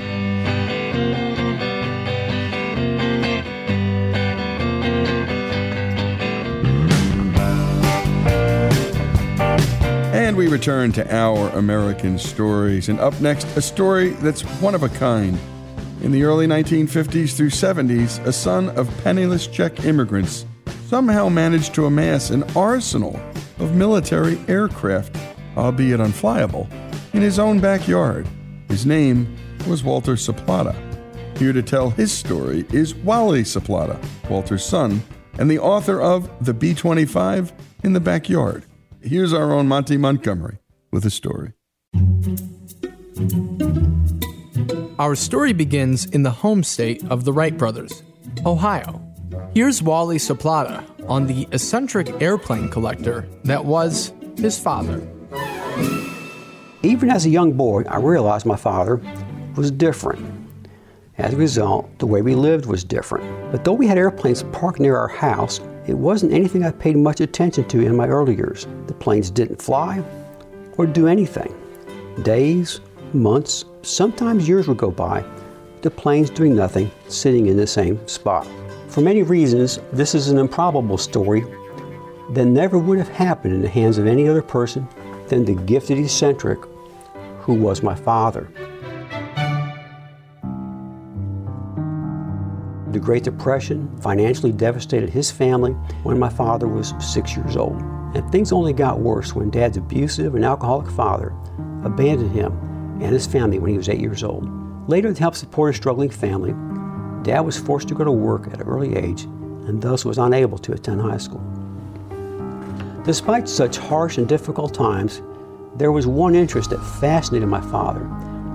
And we return to Our American Stories. And up next, a story that's one of a kind. In the early 1950s through 70s, a son of penniless Czech immigrants somehow managed to amass an arsenal of military aircraft, albeit unflyable, in his own backyard. His name was Walter Soplata. Here to tell his story is Wally Soplata, Walter's son, and the author of The B-25 in the Backyard. Here's our own Monty Montgomery with a story. Our story begins in the home state of the Wright brothers, Ohio. Here's Wally Soplata on the eccentric airplane collector that was his father. Even as a young boy, I realized my father was different. As a result, the way we lived was different. But though we had airplanes parked near our house, it wasn't anything I paid much attention to in my early years. The planes didn't fly or do anything. Days, months, sometimes years would go by, the planes doing nothing, sitting in the same spot. For many reasons, this is an improbable story that never would have happened in the hands of any other person than the gifted eccentric who was my father. The Great Depression financially devastated his family when my father was 6 years old. And things only got worse when Dad's abusive and alcoholic father abandoned him and his family when he was 8 years old. Later, to help support his struggling family, Dad was forced to go to work at an early age and thus was unable to attend high school. Despite such harsh and difficult times, there was one interest that fascinated my father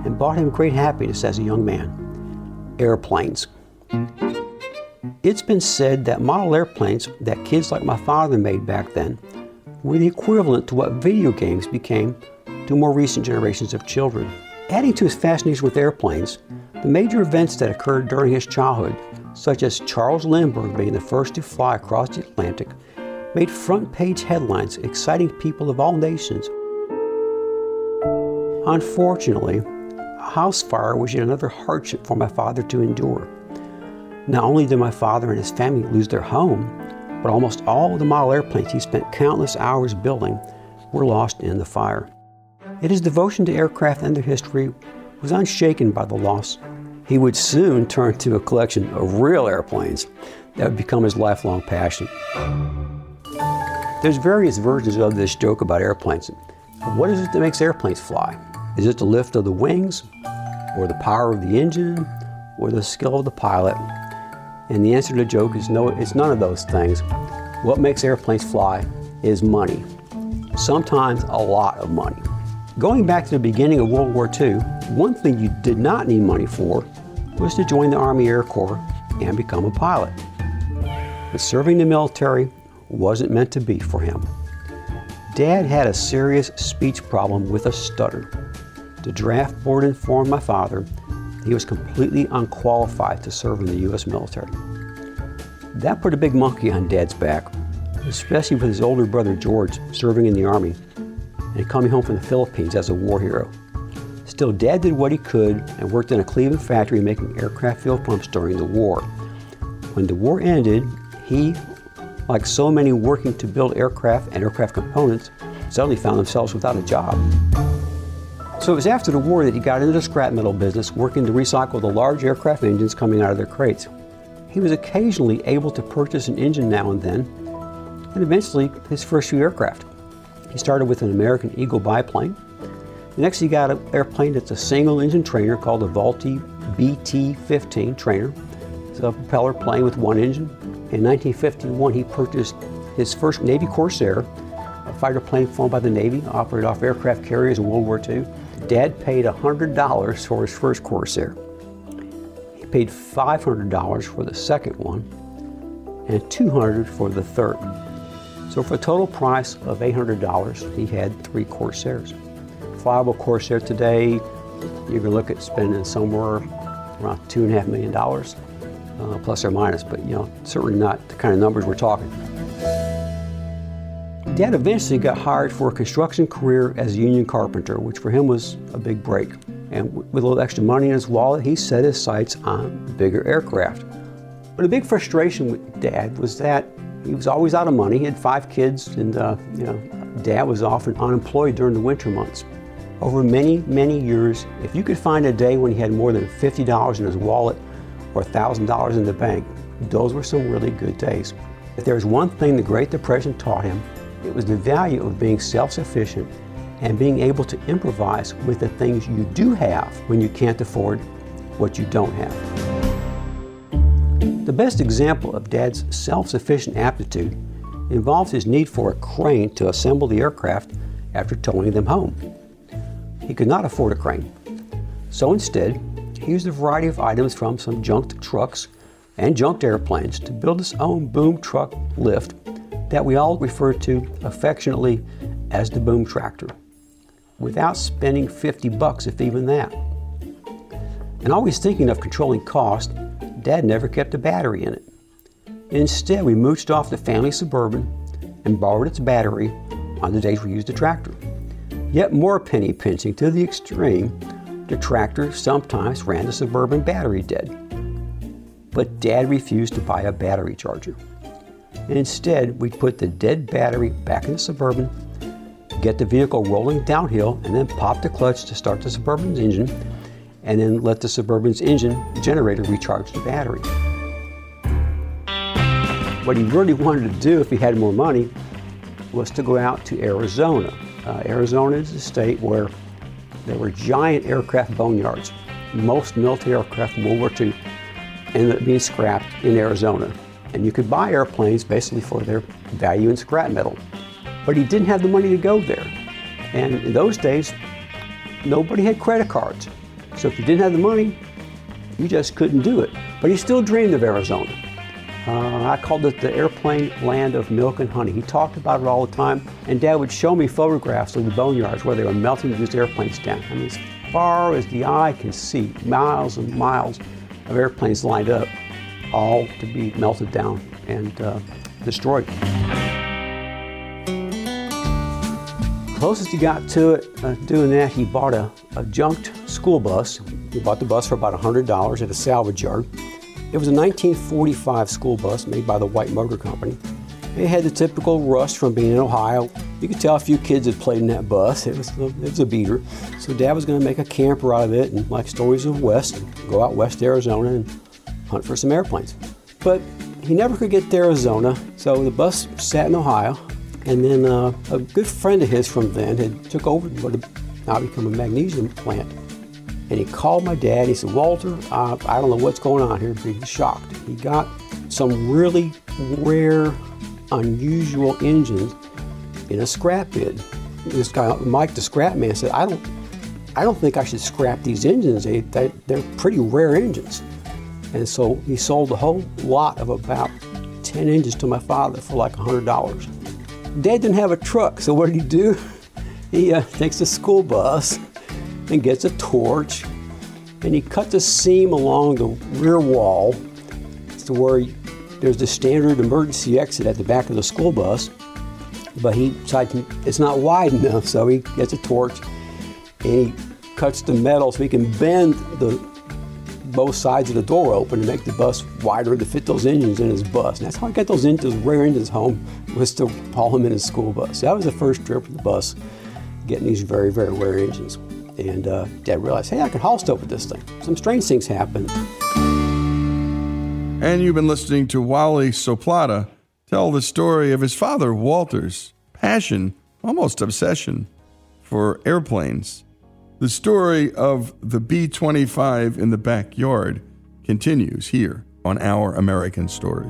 and brought him great happiness as a young man: airplanes. It's been said that model airplanes that kids like my father made back then were the equivalent to what video games became to more recent generations of children. Adding to his fascination with airplanes, the major events that occurred during his childhood, such as Charles Lindbergh being the first to fly across the Atlantic, made front-page headlines exciting people of all nations. Unfortunately, a house fire was yet another hardship for my father to endure. Not only did my father and his family lose their home, but almost all of the model airplanes he spent countless hours building were lost in the fire. Yet his devotion to aircraft and their history was unshaken by the loss. He would soon turn to a collection of real airplanes that would become his lifelong passion. There's various versions of this joke about airplanes. What is it that makes airplanes fly? Is it the lift of the wings? or the power of the engine, or the skill of the pilot? And the answer to the joke is no, it's none of those things. What makes airplanes fly is money. Sometimes a lot of money. Going back to the beginning of World War II, one thing you did not need money for was to join the Army Air Corps and become a pilot. But serving the military wasn't meant to be for him. Dad had a serious speech problem with a stutter. The draft board informed my father he was completely unqualified to serve in the U.S. military. That put a big monkey on Dad's back, especially with his older brother George serving in the Army and coming home from the Philippines as a war hero. Still, Dad did what he could and worked in a Cleveland factory making aircraft fuel pumps during the war. When the war ended, he, like so many working to build aircraft and aircraft components, suddenly found themselves without a job. So it was after the war that he got into the scrap metal business, working to recycle the large aircraft engines coming out of their crates. He was occasionally able to purchase an engine now and then, and eventually his first few aircraft. He started with an American Eagle biplane. Next he got an airplane that's a single engine trainer called the Vought BT-15 trainer. It's a propeller plane with one engine. In 1951 he purchased his first Navy Corsair, a fighter plane flown by the Navy, operated off aircraft carriers in World War II. Dad paid $100 for his first Corsair. He paid $500 for the second one and $200 for the third. So for a total price of $800, he had three Corsairs. Flyable Corsair today, you can look at spending somewhere around $2.5 million, plus or minus, but you know, certainly not the kind of numbers we're talking. Dad eventually got hired for a construction career as a union carpenter, which for him was a big break. And with a little extra money in his wallet, he set his sights on bigger aircraft. But a big frustration with Dad was that he was always out of money. He had 5 kids, and you know, Dad was often unemployed during the winter months. Over many, many years, if you could find a day when he had more than $50 in his wallet or $1,000 in the bank, those were some really good days. If there was one thing the Great Depression taught him, it was the value of being self-sufficient and being able to improvise with the things you do have when you can't afford what you don't have. The best example of Dad's self-sufficient aptitude involves his need for a crane to assemble the aircraft after towing them home. He could not afford a crane, so instead he used a variety of items from some junked trucks and junked airplanes to build his own boom truck lift that we all refer to affectionately as the boom tractor, without spending $50, if even that. And always thinking of controlling cost, Dad never kept a battery in it. Instead, we mooched off the family Suburban and borrowed its battery on the days we used the tractor. Yet more penny pinching to the extreme, the tractor sometimes ran the Suburban battery dead. But Dad refused to buy a battery charger. Instead, we'd put the dead battery back in the Suburban, get the vehicle rolling downhill, and then pop the clutch to start the Suburban's engine, and then let the Suburban's engine generator recharge the battery. What he really wanted to do if he had more money was to go out to Arizona. Arizona is a state where there were giant aircraft boneyards. Most military aircraft in World War II ended up being scrapped in Arizona. And you could buy airplanes basically for their value in scrap metal. But he didn't have the money to go there. And in those days, nobody had credit cards. So if you didn't have the money, you just couldn't do it. But he still dreamed of Arizona. I called it the airplane land of milk and honey. He talked about it all the time. And Dad would show me photographs of the boneyards where they were melting these airplanes down. I mean, as far as the eye can see, miles and miles of airplanes lined up, all to be melted down and destroyed. Closest he got to it, doing that, he bought a junked school bus. He bought the bus for about $100 at a salvage yard. It was a 1945 school bus made by the White Motor Company. It had the typical rust from being in Ohio. You could tell a few kids had played in that bus. It was a beater. So Dad was gonna make a camper out of it and, like Stories of West, go out west to Arizona and hunt for some airplanes. But he never could get to Arizona, so the bus sat in Ohio, and then a good friend of his from then had took over what had now become a magnesium plant. And he called my dad. He said, Walter, I don't know what's going on here, but he was shocked. He got some really rare, unusual engines in a scrap bid. This guy, Mike the Scrap Man, said, I don't think I should scrap these engines. They're pretty rare engines. And so he sold a whole lot of about 10 engines to my father for like $100. Dad didn't have a truck, so what did he do? He takes a school bus and gets a torch, and he cuts a seam along the rear wall to where there's the standard emergency exit at the back of the school bus, but he decides it's not wide enough, so he gets a torch and he cuts the metal so he can bend both sides of the door open to make the bus wider to fit those engines in his bus. And that's how I got those rare engines home, was to haul them in his school bus. So that was the first trip with the bus, getting these very, very rare engines. And Dad realized, hey, I can haul stuff with this thing. Some strange things happened. And you've been listening to Wally Soplata tell the story of his father, Walter's passion, almost obsession, for airplanes. The story of the B-25 in the backyard continues here on Our American Stories.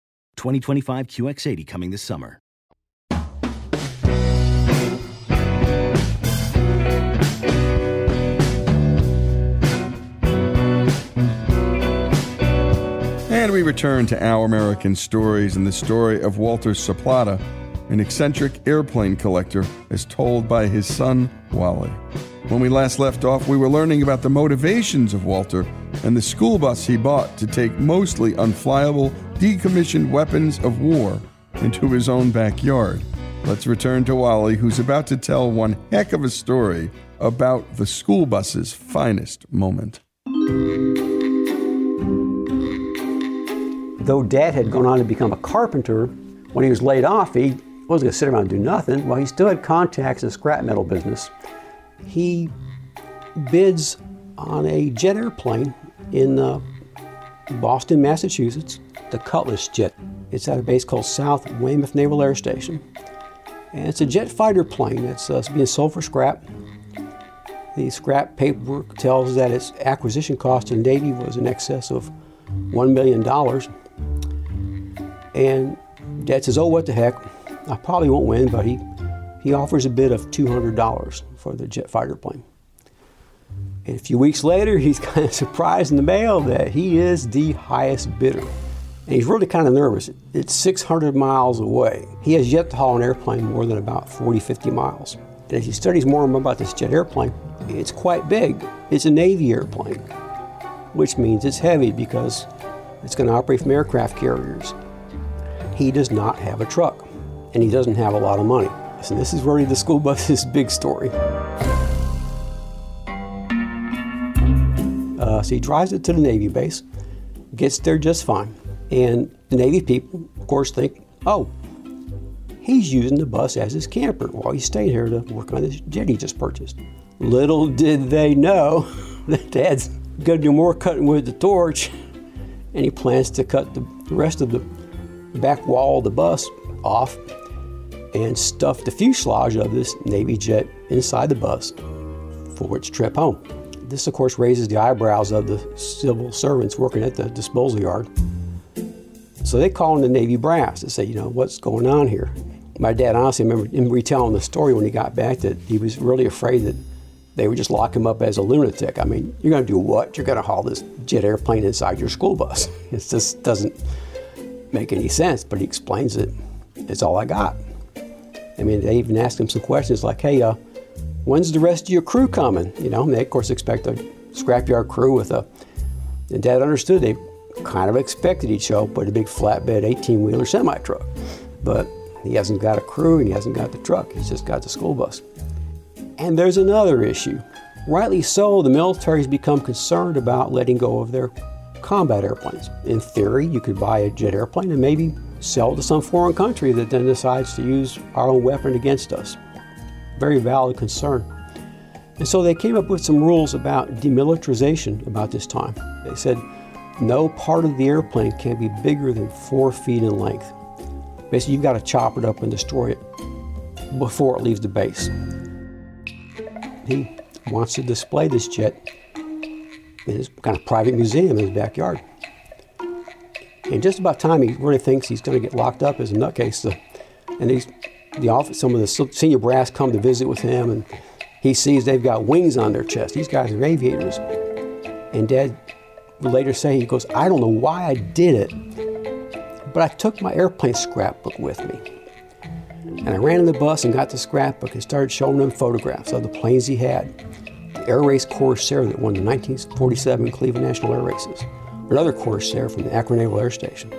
2025 QX80 coming this summer. And we return to Our American Stories and the story of Walter Soplata, an eccentric airplane collector, as told by his son, Wally. When we last left off, we were learning about the motivations of Walter and the school bus he bought to take mostly unflyable, decommissioned weapons of war into his own backyard. Let's return to Wally, who's about to tell one heck of a story about the school bus's finest moment. Though Dad had gone on to become a carpenter, when he was laid off, he wasn't going to sit around and do nothing. Well, he still had contacts in the scrap metal business. He bids on a jet airplane in Boston, Massachusetts, the Cutlass Jet. It's at a base called South Weymouth Naval Air Station. And it's a jet fighter plane that's being sold for scrap. The scrap paperwork tells that its acquisition cost to the Navy was in excess of $1 million. And Dad says, oh, what the heck, I probably won't win, but he offers a bid of $200 for the jet fighter plane. And a few weeks later, he's kind of surprised in the mail that he is the highest bidder. And he's really kind of nervous. It's 600 miles away. He has yet to haul an airplane more than about 40, 50 miles. And as he studies more and more about this jet airplane, it's quite big. It's a Navy airplane, which means it's heavy because it's going to operate from aircraft carriers. He does not have a truck, and he doesn't have a lot of money. So this is really the school bus's big story. So he drives it to the Navy base, gets there just fine. And the Navy people, of course, think, oh, he's using the bus as his camper while he's staying here to work on this jet he just purchased. Little did they know that Dad's going to do more cutting with the torch, and he plans to cut the rest of the back wall of the bus off and stuff the fuselage of this Navy jet inside the bus for its trip home. This, of course, raises the eyebrows of the civil servants working at the disposal yard. So they call in the Navy brass and say, you know, what's going on here? My dad honestly remembered him retelling the story when he got back that he was really afraid that they would just lock him up as a lunatic. I mean, you're going to do what? You're going to haul this jet airplane inside your school bus. It just doesn't make any sense, but he explains it. It's all I got. I mean, they even ask him some questions like, hey, when's the rest of your crew coming? You know, and they, of course, expect a scrapyard crew with a... And Dad understood they kind of expected he'd show up with a big flatbed 18-wheeler semi-truck. But he hasn't got a crew and he hasn't got the truck. He's just got the school bus. And there's another issue. Rightly so, the military's become concerned about letting go of their combat airplanes. In theory, you could buy a jet airplane and maybe sell to some foreign country that then decides to use our own weapon against us. Very valid concern. And so they came up with some rules about demilitarization about this time. They said no part of the airplane can be bigger than 4 feet in length. Basically, you've got to chop it up and destroy it before it leaves the base. He wants to display this jet in his kind of private museum in his backyard. And just about time, he really thinks he's going to get locked up as a nutcase. Some of the senior brass come to visit with him, and he sees they've got wings on their chest. These guys are aviators. And Dad would later say, he goes, I don't know why I did it, but I took my airplane scrapbook with me. And I ran in the bus and got the scrapbook and started showing them photographs of the planes he had. The air race Corsair that won the 1947 Cleveland National Air Races. Another Corsair from the Akron Naval Air Station.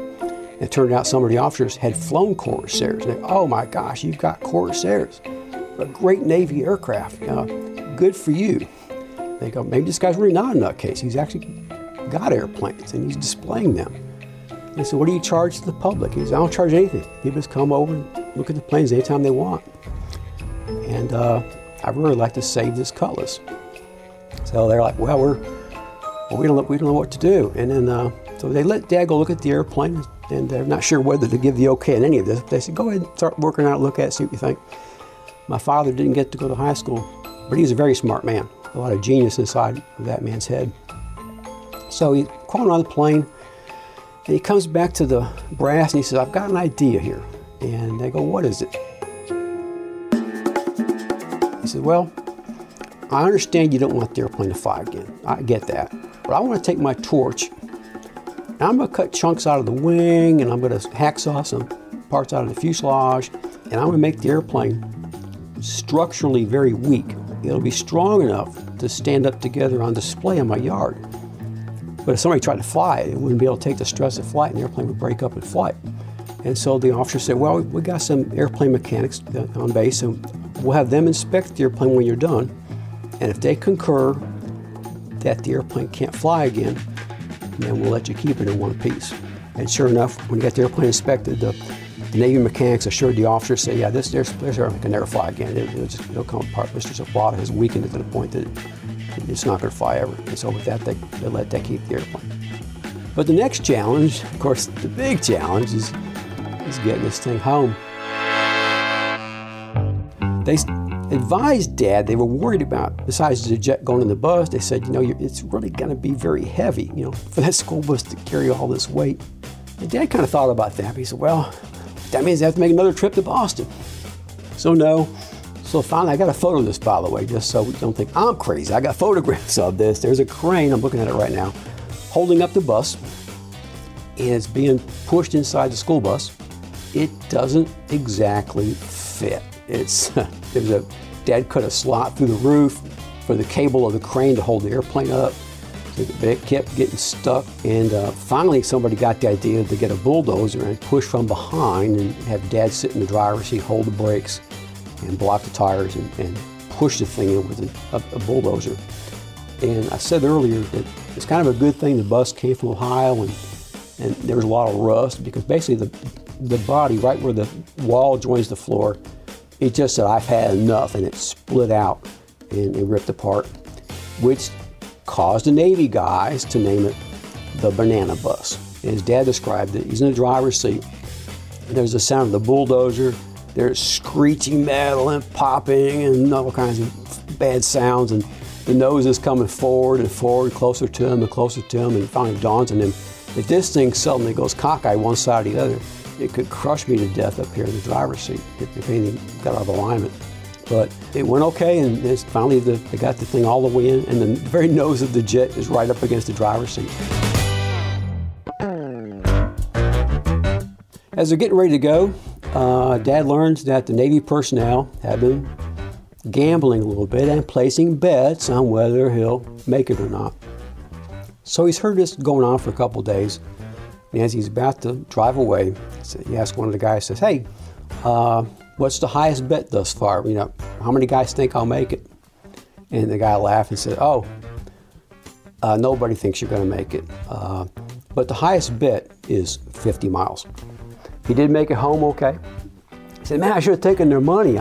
It turned out some of the officers had flown Corsairs. And they, oh my gosh, you've got Corsairs. A great Navy aircraft. Good for you. They go, maybe this guy's really not a nutcase. He's actually got airplanes and he's displaying them. They said, what do you charge to the public? He says, I don't charge anything. People just come over and look at the planes anytime they want. And I really like to save this Cutlass. So they're like, well, we don't know what to do. And then so they let Dad go look at the airplane, and they're not sure whether to give the okay on any of this. They said, go ahead and start working on it, look at it, see what you think. My father didn't get to go to high school, but he's a very smart man. A lot of genius inside of that man's head. So he's crawling on the plane, and he comes back to the brass, and he says, I've got an idea here. And they go, what is it? He said, well, I understand you don't want the airplane to fly again. I get that. But I want to take my torch, and I'm going to cut chunks out of the wing, and I'm going to hacksaw some parts out of the fuselage, and I'm going to make the airplane structurally very weak. It'll be strong enough to stand up together on display in my yard. But if somebody tried to fly it, it wouldn't be able to take the stress of flight, and the airplane would break up in flight. And so the officer said, well, we got some airplane mechanics on base, and we'll have them inspect the airplane when you're done. And if they concur that the airplane can't fly again, then we'll let you keep it in one piece. And sure enough, when you got the airplane inspected, the Navy mechanics assured the officer, said, yeah, this airplane can never fly again. It'll come apart. Mr. Soplata has weakened it to the point that it's not going to fly ever. And so with that, they let that keep the airplane. But the next challenge, of course, the big challenge is He's getting this thing home. They advised Dad, they were worried about, besides the jet going in the bus, they said, you know, it's really going to be very heavy, you know, for that school bus to carry all this weight. And Dad kind of thought about that. He said, well, that means they have to make another trip to Boston. So no. So finally, I got a photo of this, by the way, just so we don't think I'm crazy. I got photographs of this. There's a crane, I'm looking at it right now, holding up the bus, and it's being pushed inside the school bus. It doesn't exactly fit. Dad cut a slot through the roof for the cable of the crane to hold the airplane up. But it kept getting stuck, and finally somebody got the idea to get a bulldozer and push from behind and have Dad sit in the driver's seat, hold the brakes, and block the tires, and push the thing in with a bulldozer. And I said earlier that it's kind of a good thing the bus came from Ohio, and there was a lot of rust, because basically the body, right where the wall joins the floor, it just said, I've had enough, and it split out and ripped apart, which caused the Navy guys to name it the Banana Bus. And as Dad described it, he's in the driver's seat, and there's the sound of the bulldozer, there's screeching metal and popping and all kinds of bad sounds, and the nose is coming forward and forward, closer to him and closer to him, and finally dawns on him, if this thing suddenly goes cockeyed one side or the other, it could crush me to death up here in the driver's seat if anything got out of alignment. But it went okay, and it's finally they got the thing all the way in, and the very nose of the jet is right up against the driver's seat. As they're getting ready to go, Dad learns that the Navy personnel have been gambling a little bit and placing bets on whether he'll make it or not. So he's heard this going on for a couple days, and as he's about to drive away, he asks one of the guys, says, hey, what's the highest bet thus far? You know, how many guys think I'll make it? And the guy laughed and said, oh, nobody thinks you're going to make it. But the highest bet is 50 miles. He did make it home okay. He said, man, I should have taken their money.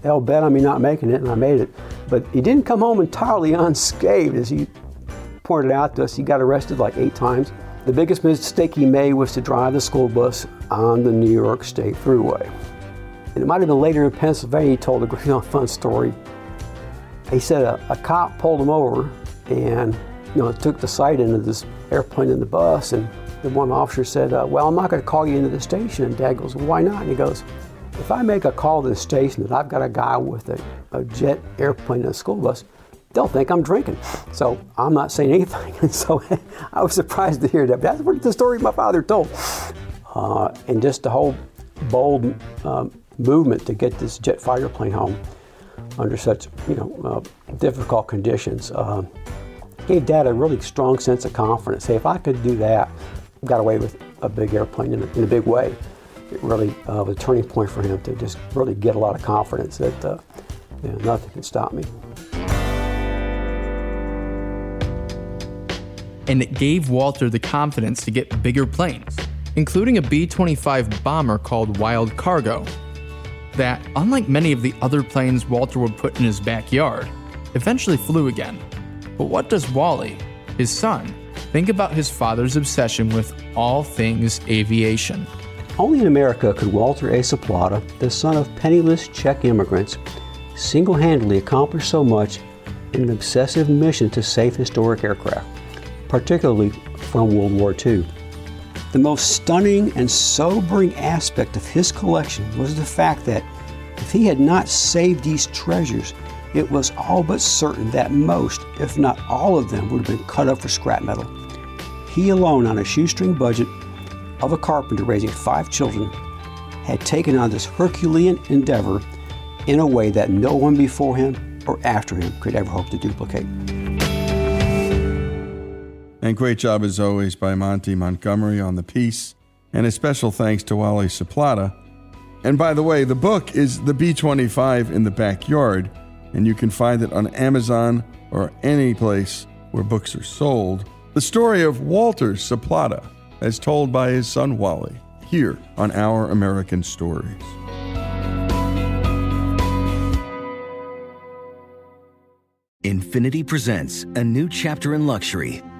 They'll bet on me not making it, and I made it. But he didn't come home entirely unscathed. As he pointed out to us, he got arrested like 8 times. The biggest mistake he made was to drive the school bus on the New York State Thruway. And it might have been later in Pennsylvania he told a great fun story. He said a cop pulled him over and, you know, took the sight into this airplane and the bus, and the one officer said, well, I'm not going to call you into the station. And Dad goes, well, why not? And he goes, if I make a call to the station that I've got a guy with a jet airplane and a school bus, they'll think I'm drinking. So I'm not saying anything. And so I was surprised to hear that. But that's what the story my father told. And just the whole bold movement to get this jet fighter plane home under such, you know, difficult conditions gave Dad a really strong sense of confidence. Hey, if I could do that, got away with a big airplane in a big way. It really was a turning point for him to just really get a lot of confidence that you know, nothing can stop me. And it gave Walter the confidence to get bigger planes, including a B-25 bomber called Wild Cargo, that, unlike many of the other planes Walter would put in his backyard, eventually flew again. But what does Wally, his son, think about his father's obsession with all things aviation? Only in America could Walter A. Soplata, the son of penniless Czech immigrants, single-handedly accomplish so much in an obsessive mission to save historic aircraft, particularly from World War II. The most stunning and sobering aspect of his collection was the fact that if he had not saved these treasures, it was all but certain that most, if not all of them, would have been cut up for scrap metal. He alone, on a shoestring budget of a carpenter raising 5 children, had taken on this Herculean endeavor in a way that no one before him or after him could ever hope to duplicate. And great job, as always, by Monty Montgomery on the piece. And a special thanks to Wally Soplata. And by the way, the book is The B-25 in the Backyard, and you can find it on Amazon or any place where books are sold. The story of Walter Soplata, as told by his son Wally, here on Our American Stories. Infiniti presents a new chapter in luxury,